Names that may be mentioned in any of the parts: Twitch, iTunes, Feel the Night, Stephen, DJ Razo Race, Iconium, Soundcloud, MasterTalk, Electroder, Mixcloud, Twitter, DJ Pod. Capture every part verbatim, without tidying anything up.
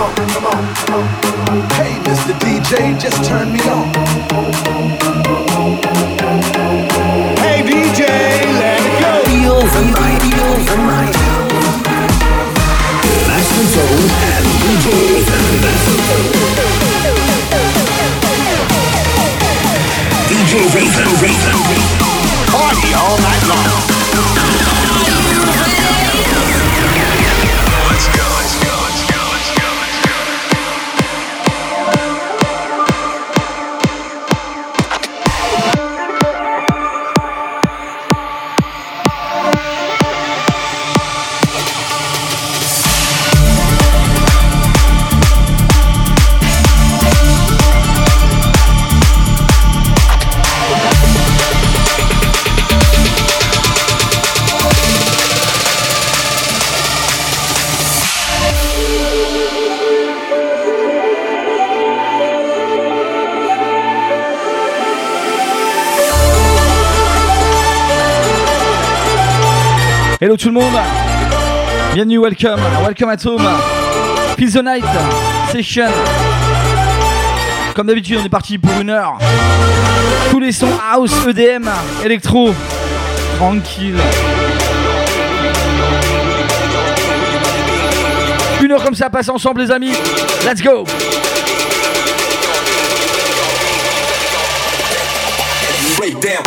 come on, come on, come on. Hey, Mister D J, just turn me on. Hey, D J, let it go. Feel the night, feel the night. Master Zone and D Js and Master D J Razo Race. Party all night long. Hello tout le monde, bienvenue, welcome, welcome at home, Feel the Night, session. Comme d'habitude on est parti pour une heure, tous les sons house, E D M, électro, tranquille. Une heure comme ça passe ensemble les amis, let's go. Break down.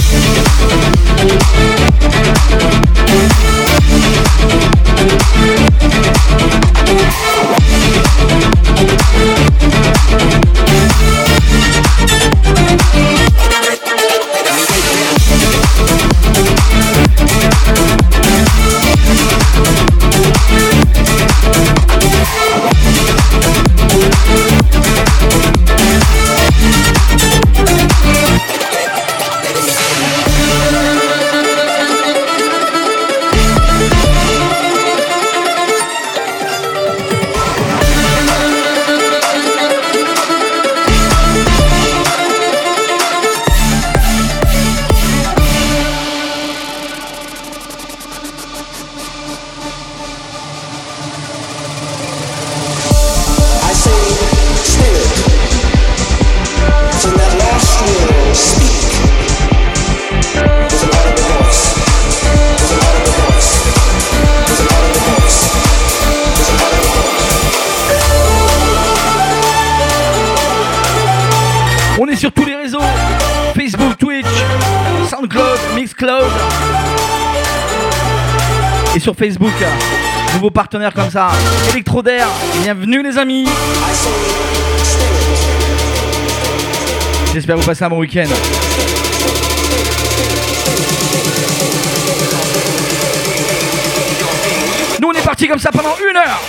Soundcloud, Mixcloud et sur Facebook, nouveaux partenaires comme ça, Electroder, bienvenue les amis. J'espère vous passer un bon week-end. Nous on est parti comme ça pendant une heure.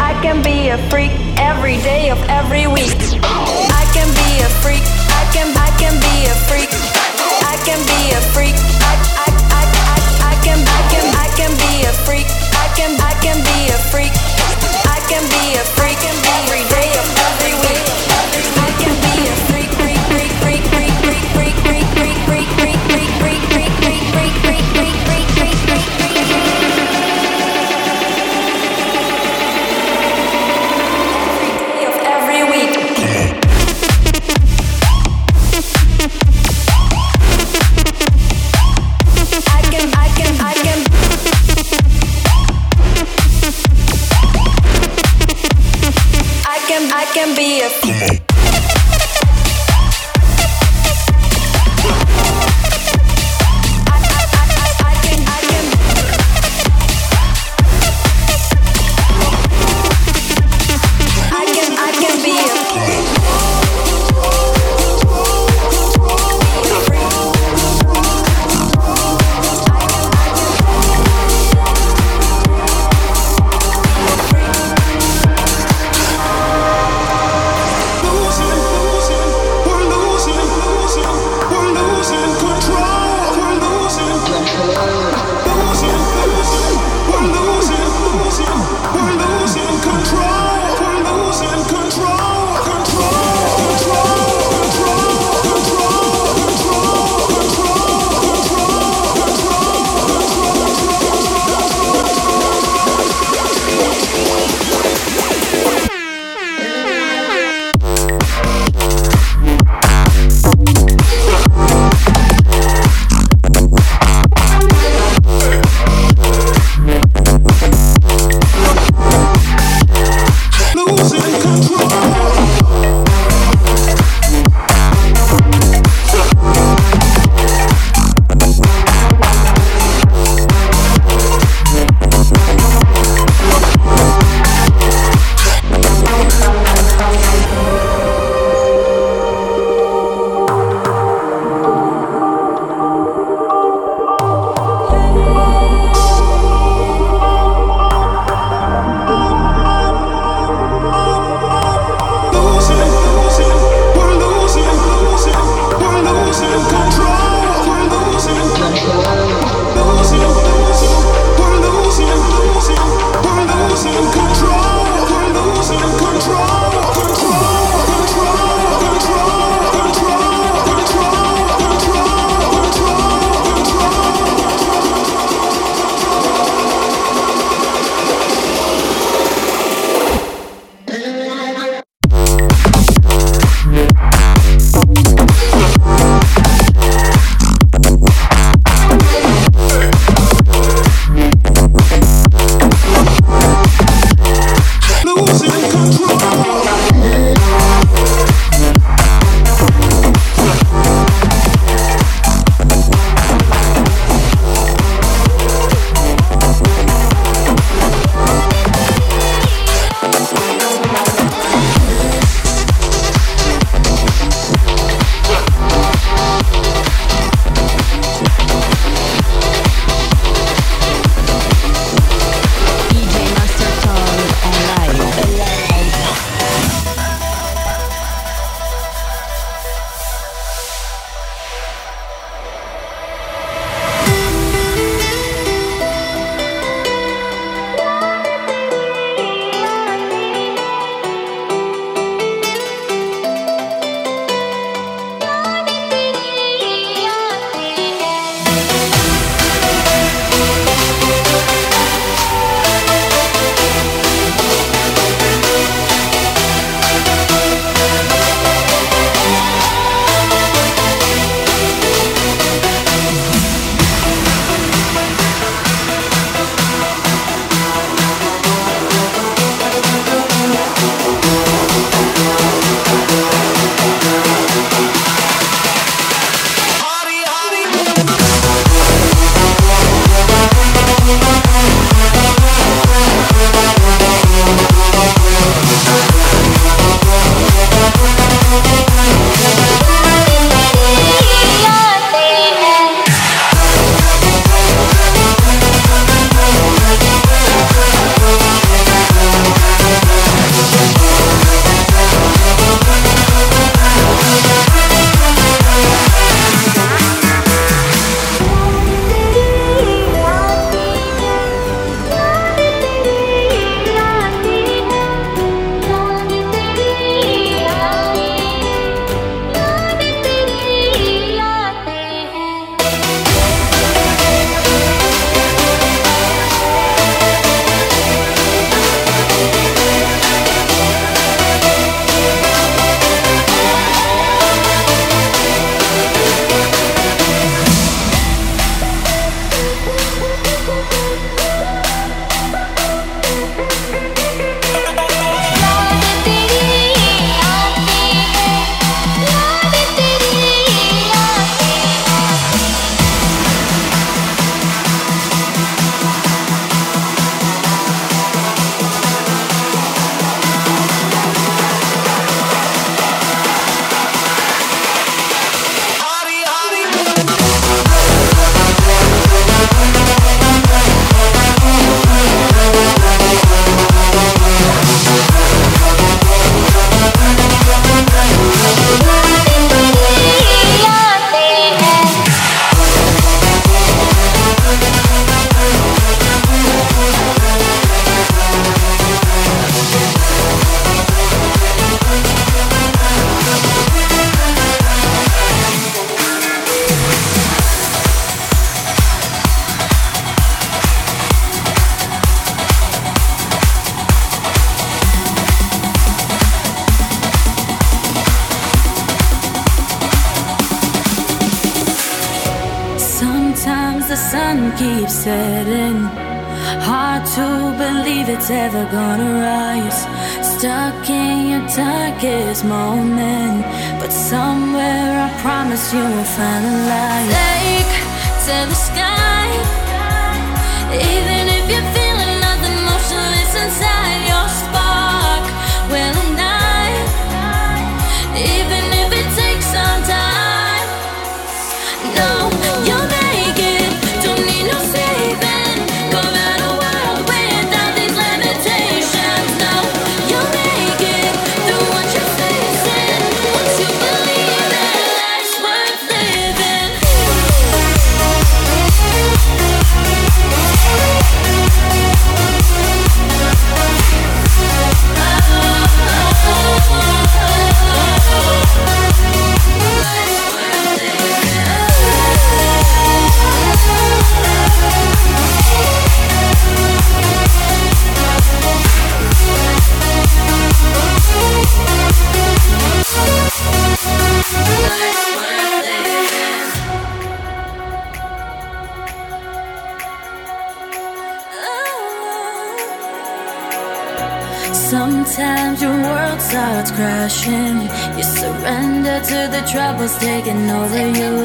I can be a freak every day of every week. I can be a freak. I can I can be a freak. I can be a freak. I I I I I can I can I can be a freak. I can I can be a freak. I can be a freak every day of every week. I can be a freak freak freak freak freak freak freak freak freak freak freak freak freak freak freak freak freak freak freak freak freak freak. I can be a freak. sun keeps setting. Hard to believe it's ever gonna rise. Stuck in your darkest moment, but somewhere I promise you will find a light. Take to the sky, even if you're feeling nothing motionless inside. Your spark will ignite, even if it takes some time. No, you're naked. Sometimes your world starts crashing. You surrender to the troubles taking over you,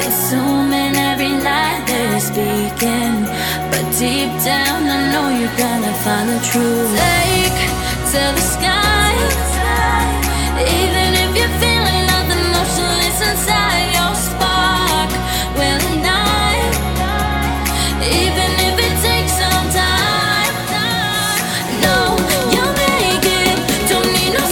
consuming every lie they're speaking. But deep down I know you're gonna find the truth. Take to the sky, even if you're feeling nothing motionless inside. Your spark will ignite, even if it takes some time. No.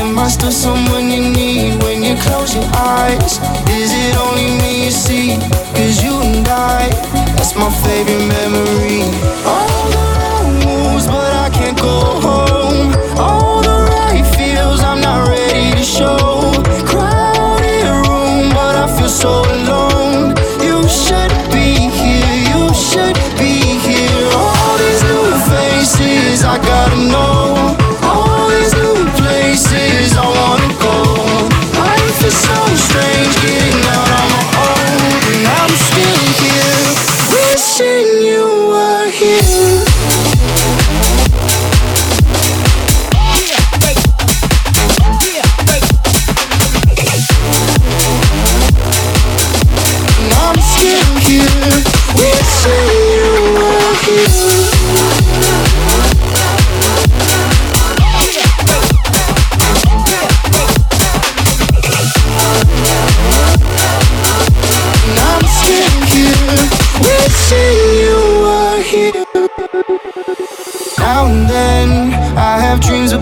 Am I still someone you need when you close your eyes? Is it only me you see? Cause you and I, that's my favorite memory. All the wrong moves, but I can't go home. All the right feels, I'm not ready to show. Crowded room, but I feel so alone. You should be here, you should be here. All these new faces, I gotta know.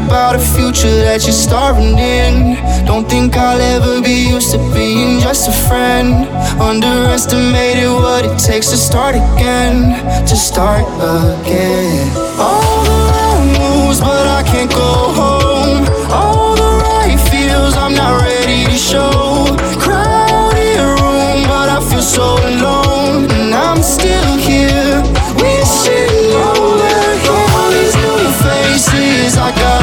About a future that you're starving in. Don't think I'll ever be used to being just a friend. Underestimated what it takes to start again. To start again. All the wrong moves, but I can't go home. All the right feels, I'm not ready to show. Crowded room, but I feel so alone. And I'm still here, wishing you were here. All these new faces, I got.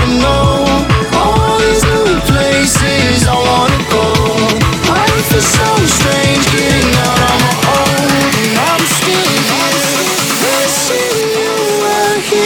Here.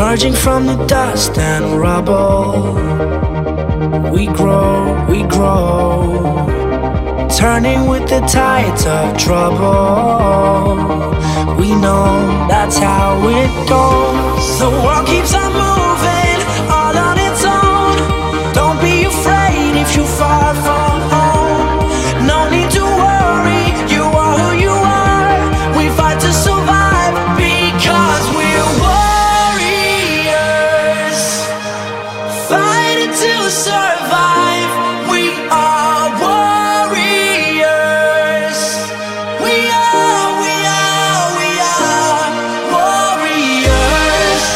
emerging from the dust and rubble. We grow, we grow, turning with the tides of trouble. We know that's how it goes. The world keeps on moving all on its own. Don't be afraid if you fall from home. No need to worry, you are who you are. We fight to survive because we're warriors, fighting to survive. We are warriors. We are, we are, we are warriors. Warriors. We are, we are, we are warriors.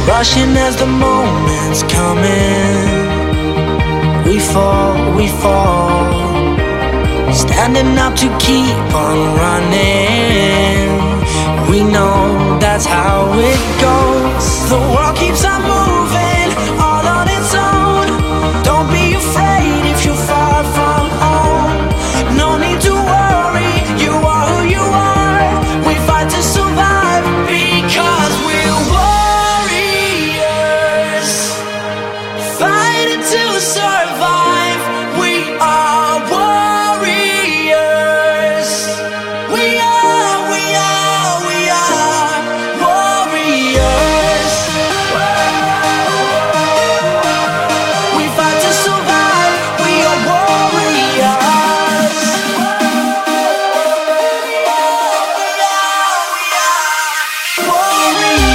Warriors. Rushing as the moment's coming, we fall, we fall, standing up to keep on running. We know that's how it goes. The world keeps on moving all on its own. Don't be afraid if you fall from home. No need to worry, you are who you are. We fight to survive because we're warriors, fighting to survive. We are warriors. We are, we are, we are warriors. We fight to survive. We are warriors. We are, we are, we are warriors.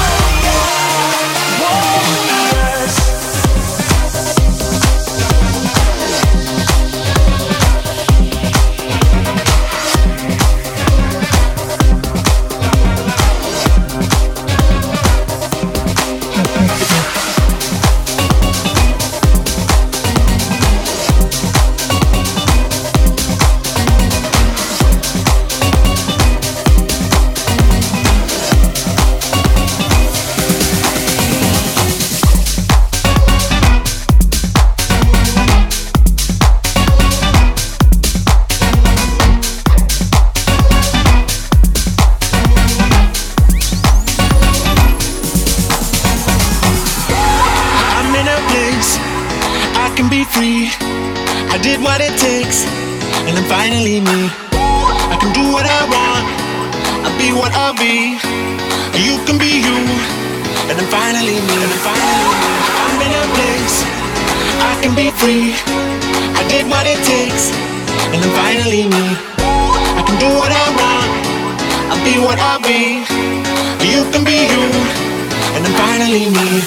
I'm in a place I can be free. I did what it takes, and I'm finally me. I can do what I want. I'll be what I'll be. You can be you, and I'm finally me. And I'm finally me. I'm in a place I can be free. I did what it takes, and I'm finally me. I can do what I want. I'll be what I'll be. You can be you, and I'm finally me.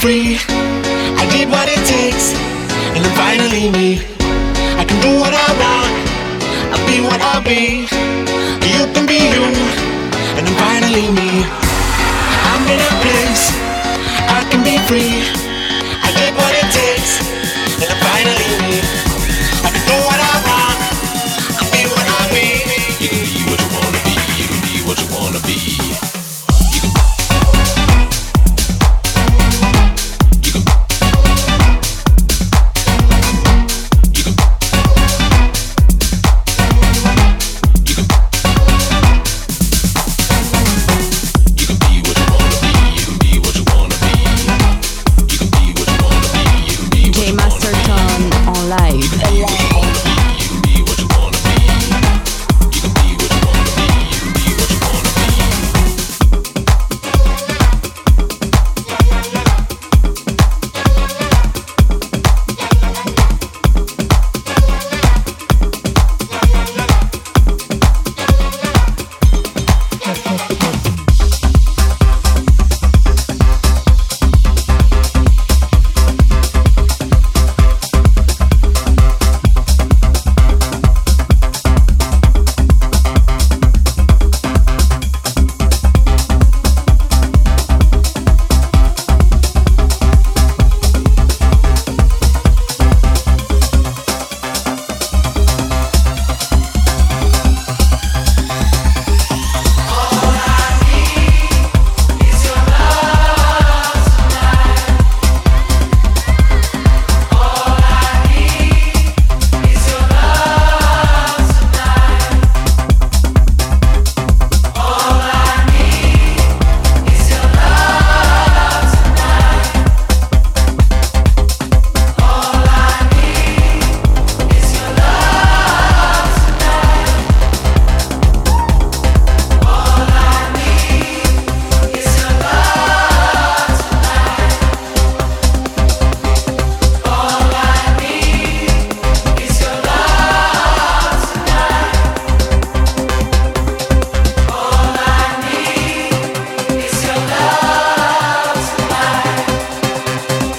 free. I did what it takes, and I'm finally me. I can do what I want, I'll be what I'll be. You can be you, and I'm finally me. I'm in a place, I can be free. I did what it takes, and I'm finally me. I can do what I want, I'll be what I'll be. You can be what you wanna be, you can be what you wanna be.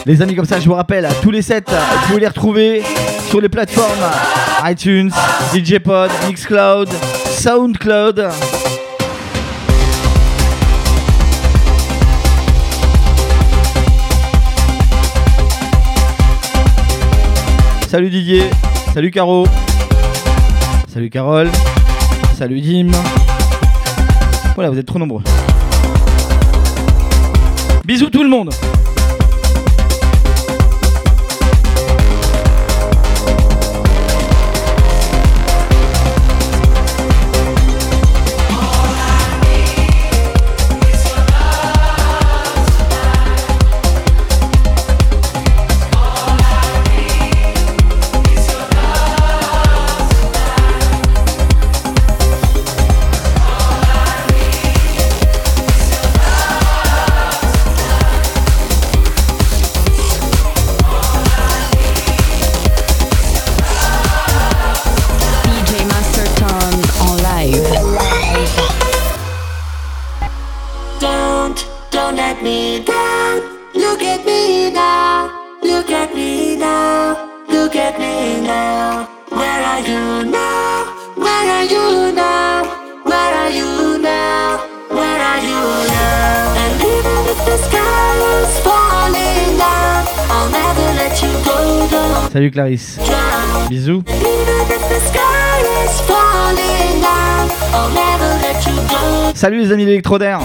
Les amis, comme ça, je vous rappelle, tous les sets, vous pouvez les retrouver sur les plateformes iTunes, D J Pod, Mixcloud, Soundcloud. Salut Didier, salut Caro, salut Carole, salut Dim. Voilà, vous êtes trop nombreux. Bisous tout le monde. Salut Clarisse. Bisous. Salut les amis de l'Electroder.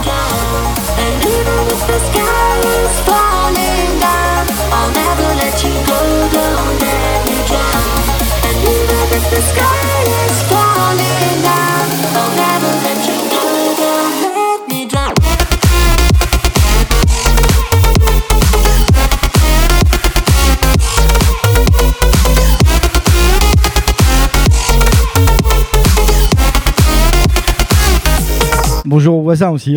Bonjour aux voisins aussi.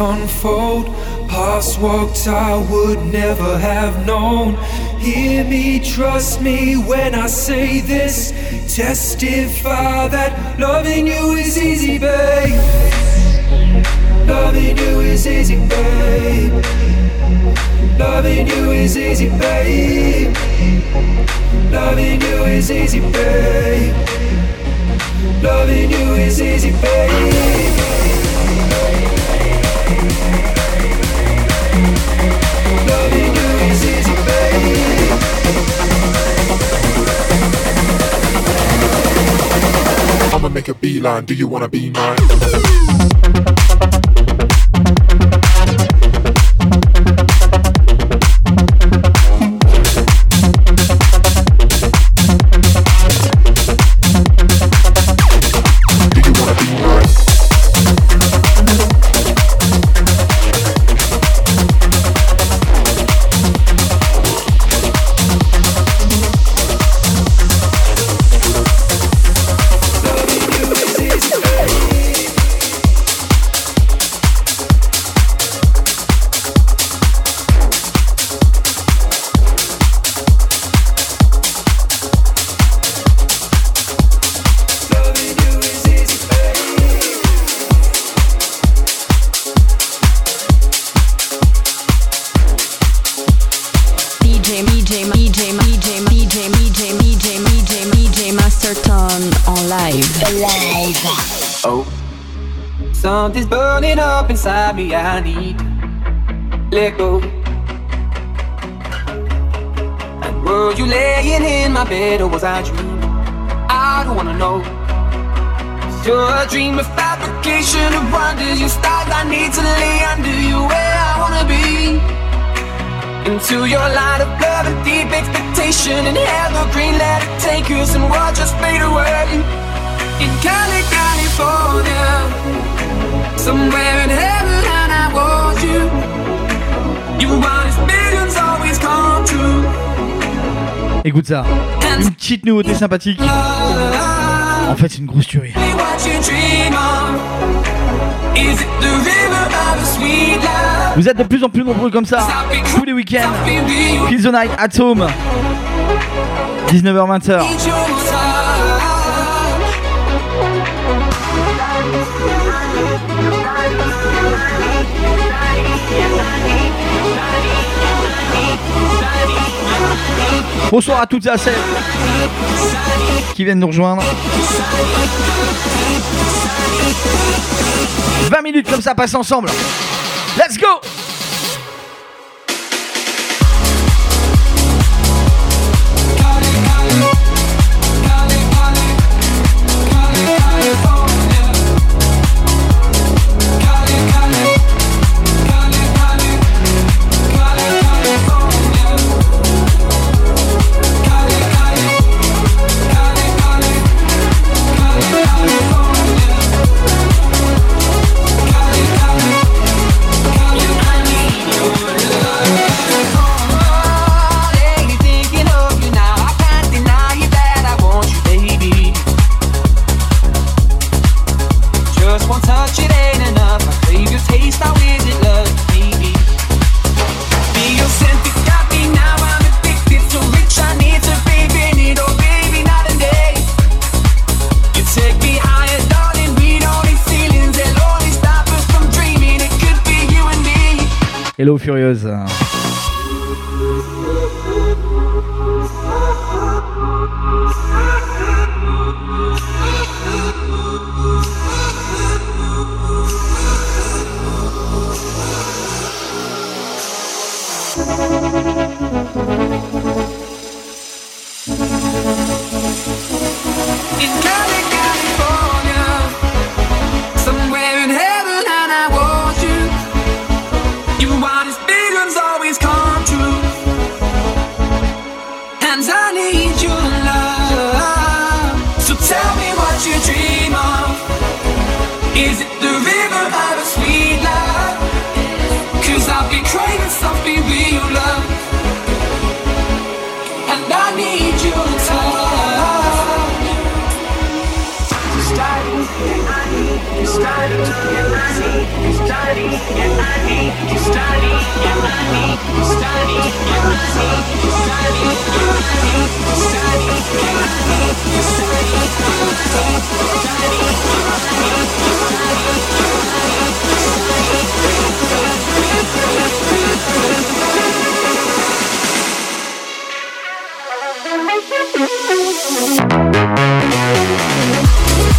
Unfold, past walks I would never have known. Hear me, trust me when I say this. Testify that loving you is easy, babe. Loving you is easy, babe. Loving you is easy, babe. Loving you is easy, babe. Loving you is easy, babe. Loving you is easy, babe. I'ma make a beeline, do you wanna be mine? Something's burning up inside me, I need to let go. And were you laying in my bed or was I dreaming? I don't wanna know. You're a dream of fabrication of wonders. You stars I need to lay under you where I wanna be. Into your light of love and deep expectation. And evergreen, let it take us and we'll just fade away. In Cali, California, somewhere in heaven and I want you. You want his visions always come true. Écoute ça, une petite nouveauté sympathique. En fait, c'est une grosse tuerie. Vous êtes de plus en plus nombreux comme ça, tous les week-ends. Feel the Night at Home, dix-neuf heures vingt. Bonsoir à toutes et à celles qui viennent nous rejoindre. vingt minutes comme ça passent ensemble. Let's go! Hello Furieuse. We'll be right back.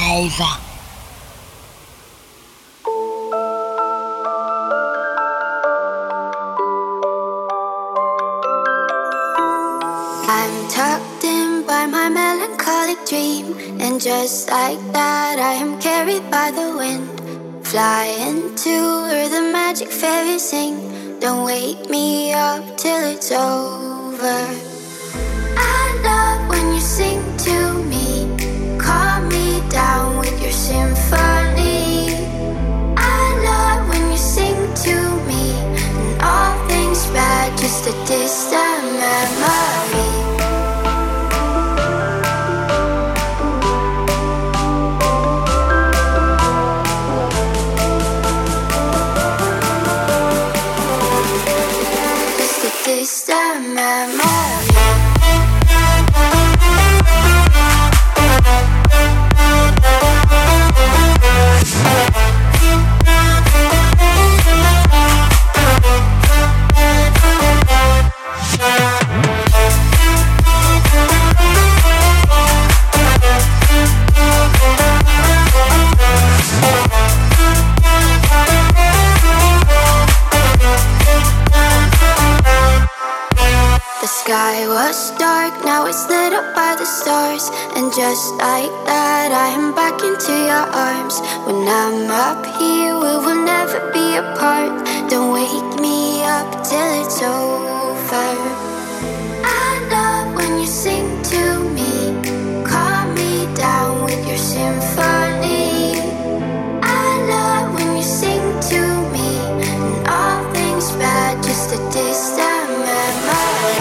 live. Just like that, I am carried by the wind, flying to where the magic fairies sing. Don't wake me up till it's over. I love when you sing to me, calm me down with your symphony. I love when you sing to me, and all things bad, just a distant memory. And just like that, I am back into your arms. When I'm up here, we will never be apart. Don't wake me up till it's over. I love when you sing to me, calm me down with your symphony. I love when you sing to me, and all things bad, just a distant memory.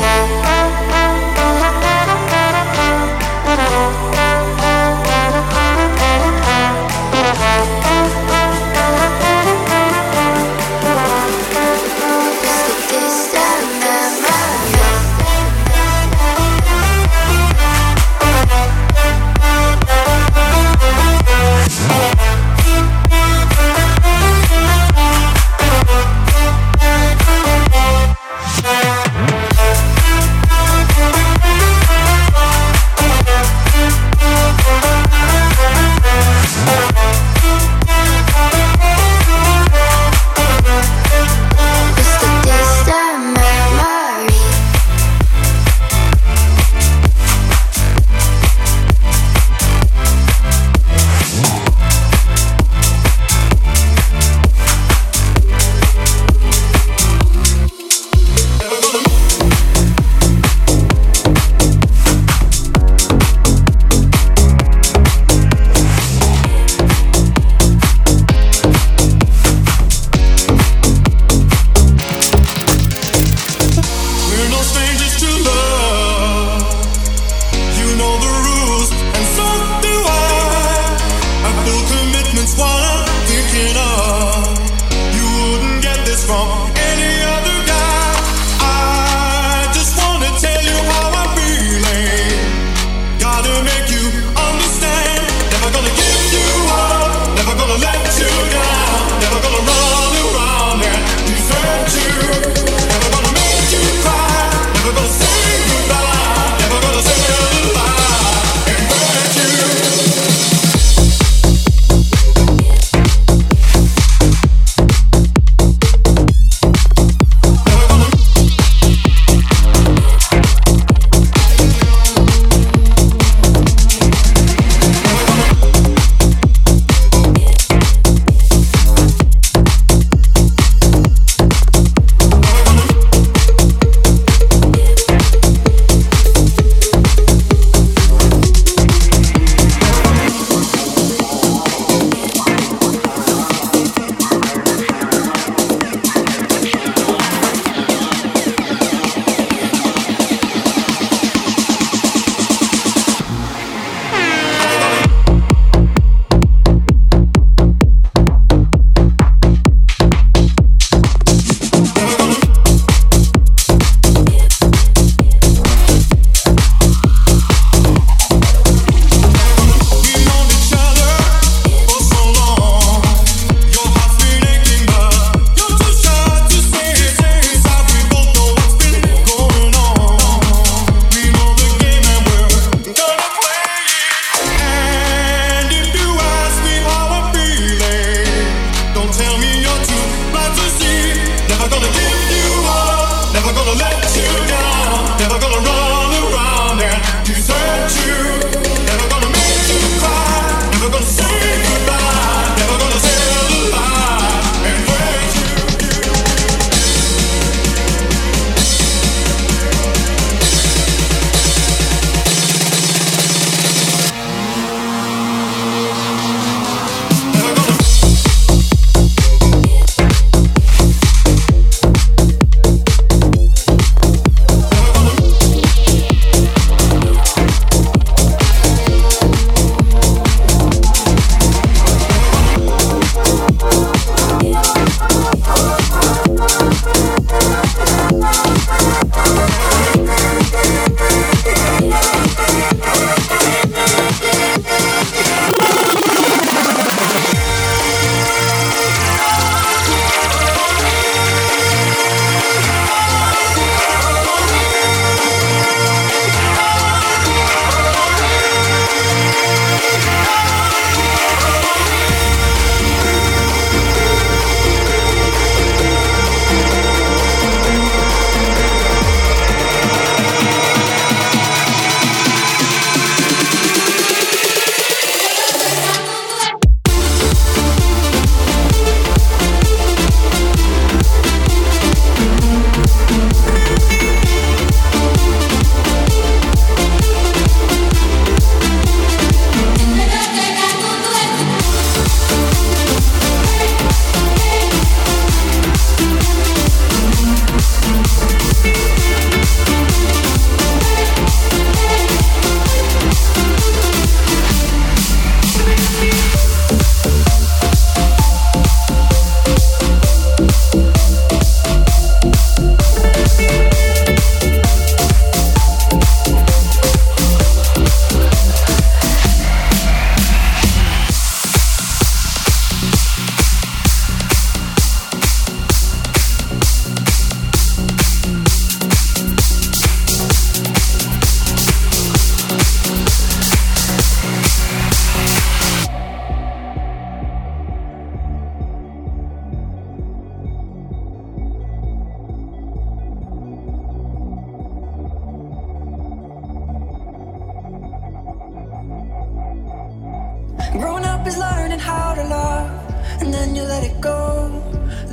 then you let it go,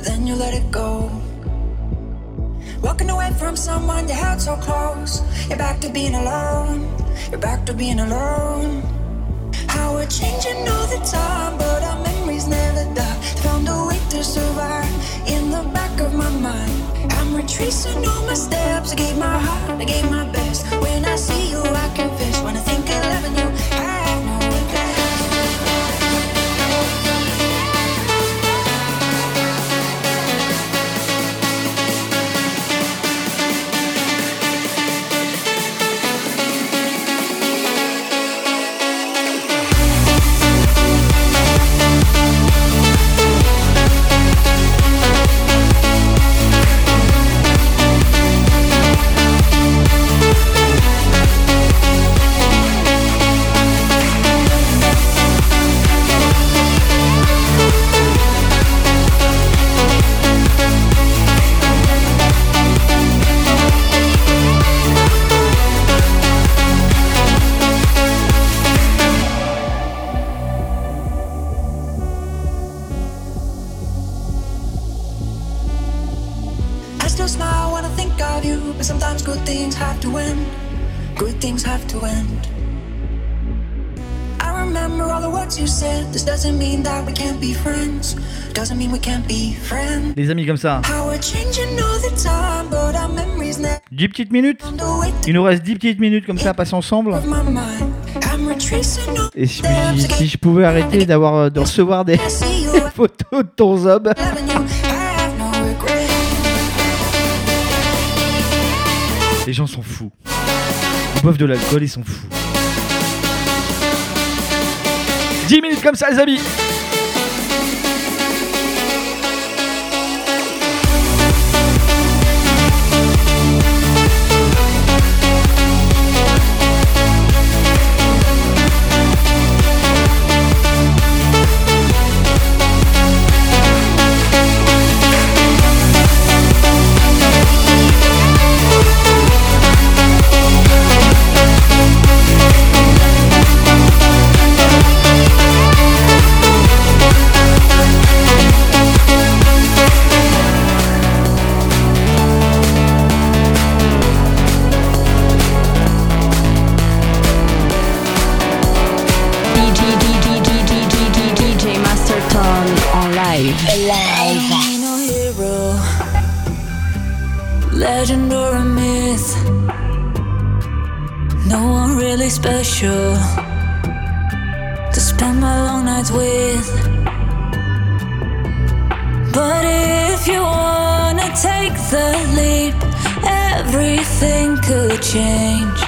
then you let it go. Walking away from someone you had so close, you're back to being alone, you're back to being alone. How we're changing all the time, but our memories never die. Found a way to survive in the back of my mind. I'm retracing all my steps, I gave my heart, I gave my best. When I see you, I confess, when I think I love you, I have no regrets. Les amis, comme ça, dix petites minutes. Il nous reste dix petites minutes comme ça à passer ensemble. Et si, si je pouvais arrêter d'avoir, de recevoir des photos de ton zob. Les gens sont fous. Ils boivent de l'alcool, ils sont fous. dix minutes comme ça, les amis. Special to spend my long nights with, but if you wanna take the leap, everything could change.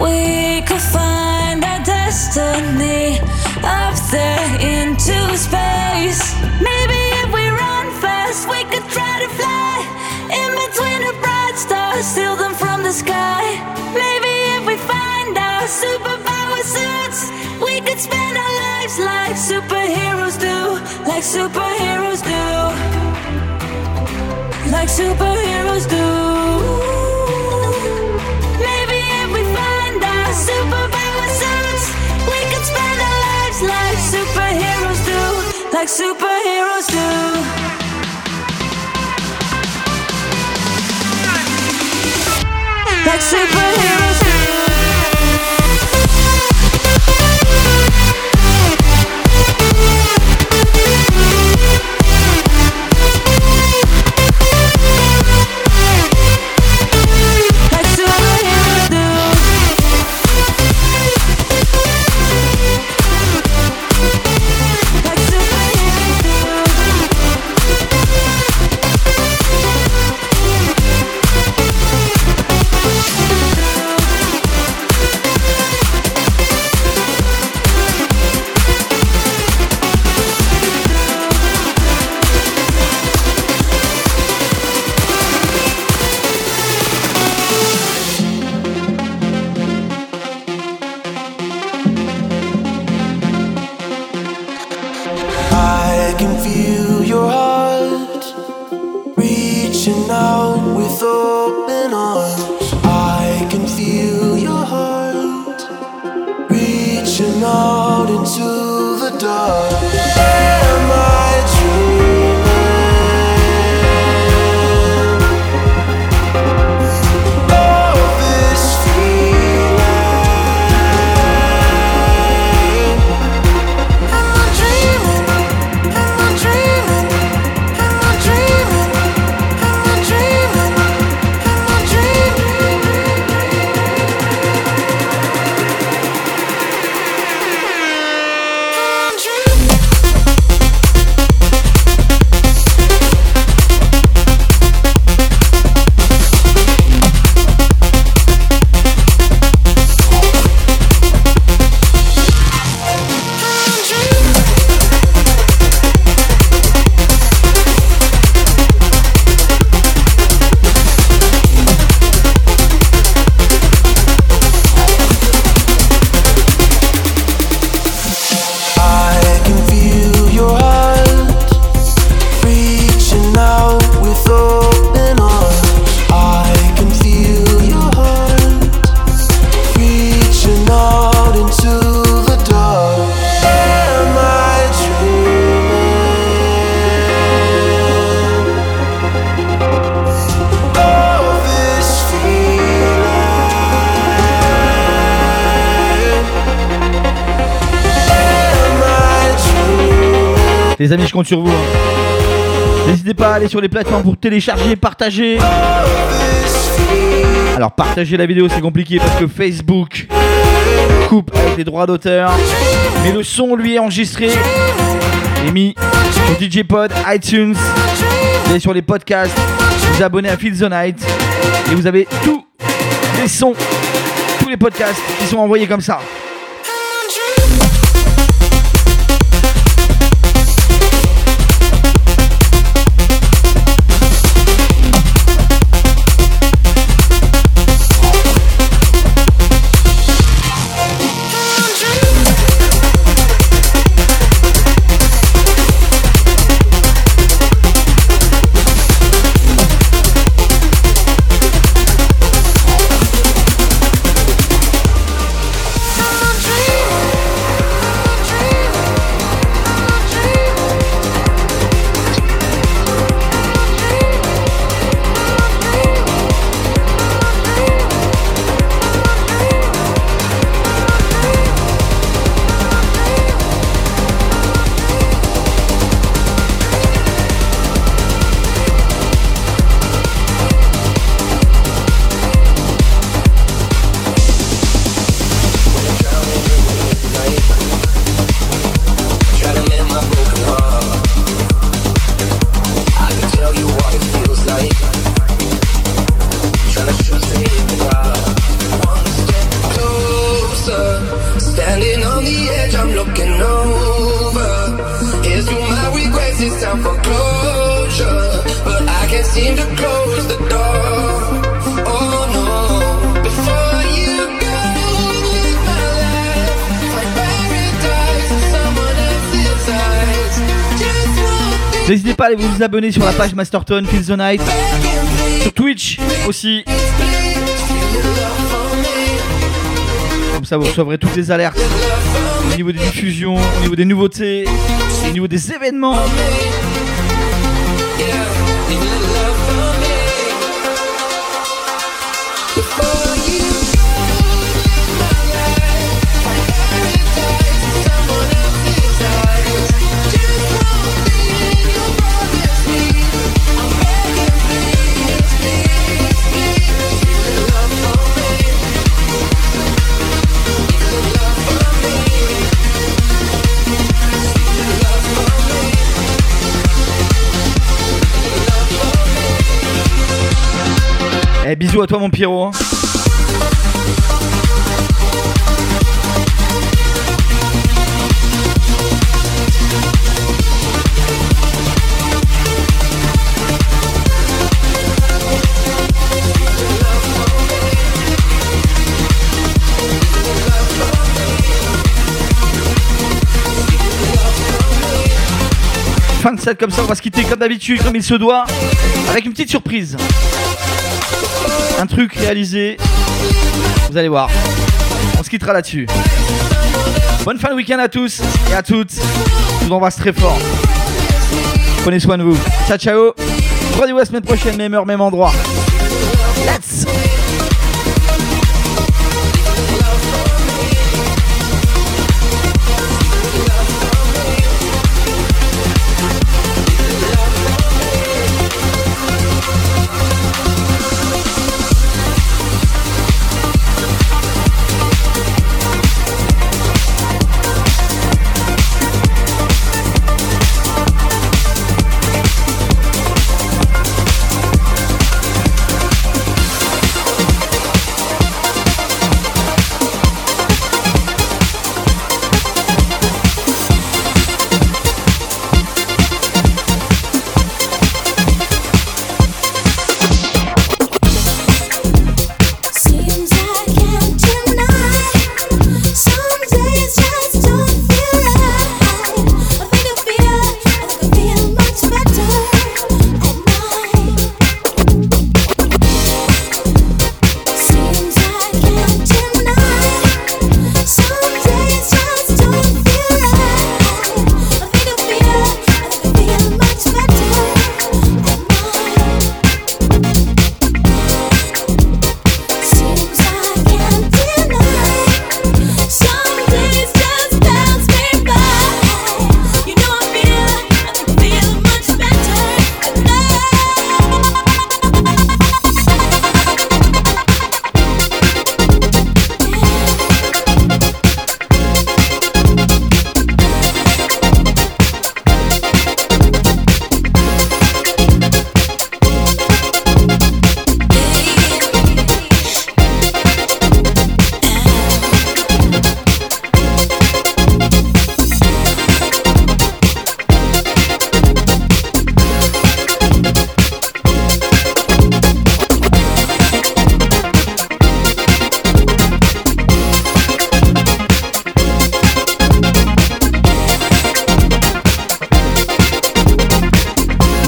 We could find our destiny up there into space. Maybe if we run fast, we could try to fly in between the bright stars, steal them from the sky. Maybe if we find superpower suits, we could spend our lives like superheroes do, like superheroes do, like superheroes do. Maybe if we find our superpower suits, we could spend our lives like superheroes do, like superheroes do. Like superheroes do. Out into the dark. Am I Les amis, je compte sur vous. Hein. N'hésitez pas à aller sur les plateformes pour télécharger, partager. Alors partager la vidéo, c'est compliqué parce que Facebook coupe avec les droits d'auteur. Mais le son, lui, est enregistré et mis sur D J Pod, iTunes. Vous allez sur les podcasts, vous abonnez à Feel the Night et vous avez tous les sons, tous les podcasts qui sont envoyés comme ça. N'hésitez pas à aller vous abonner sur la page MasterTalk, Feel the Night, sur Twitch aussi. Comme ça vous recevrez toutes les alertes au niveau des diffusions, au niveau des nouveautés, au niveau des événements. Eh, bisous à toi mon Pierrot hein. Fin de set comme ça, on va se quitter comme d'habitude, comme il se doit, avec une petite surprise. Un truc réalisé, vous allez voir, on se quittera là-dessus. Bonne fin de week-end à tous et à toutes, je vous embrasse très fort. Prenez soin de vous, ciao ciao, rendez-vous la semaine prochaine, même heure, même endroit. Let's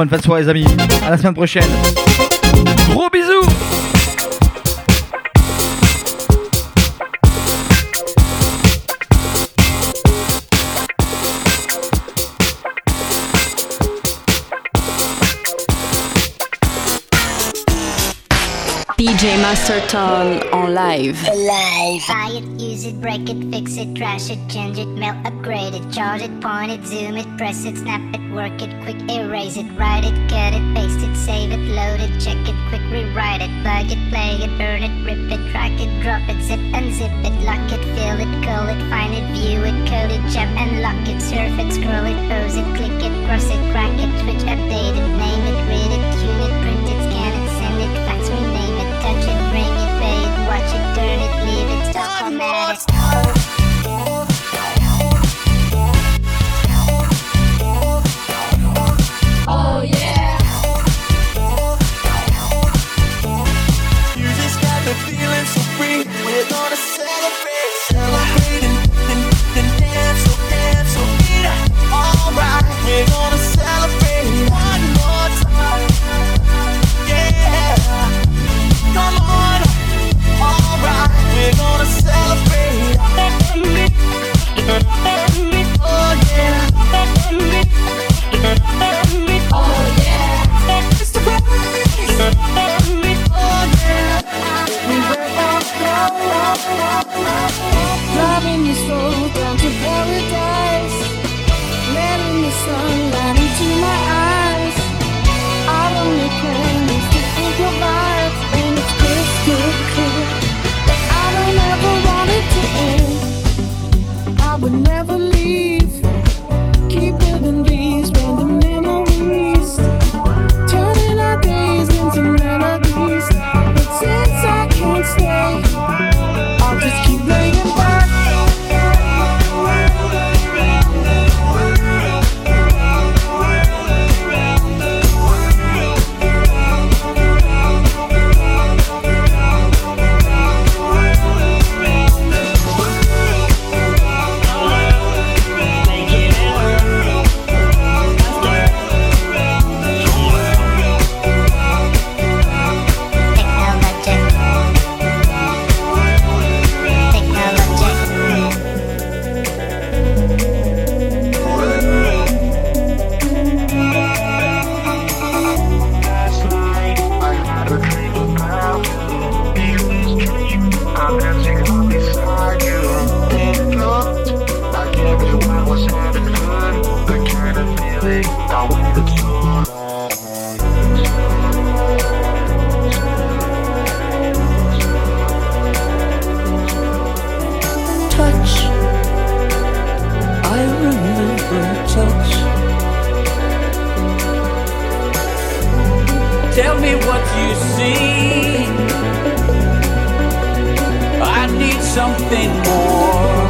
Bonne fin de soirée les amis, à la semaine prochaine. Gros bisous. D J MasterTalk on live. Live. Buy it, use it, break it, fix it, trash it, change it, melt, upgrade it, charge it, point it, zoom it, press it, snap it, work it, quick erase it, write it, cut it, paste it, save it, load it, check it, quick rewrite it, plug it, play it, burn it, rip it, drag it, drop it, zip and zip it, lock it, fill it, call it, find it, view it, code it, jump and lock it, surf it, scroll it, pose it, click it, cross it, crack it, switch, update it, name it, read it, tune it, print it, scan it, send it, fax, rename it. Touch it, bring it, pay it, watch it, turn it, leave it, stop, I'm at it. Driving me slow down to paradise, letting the sun light into my eyes. All of me pain is to think your vibes, and it's clear, clear, clear that I don't ever want it to end. I would never leave, keep living these random memories, turning our days into melodies. But since I can't stay, I'll just keep laying by. Something more.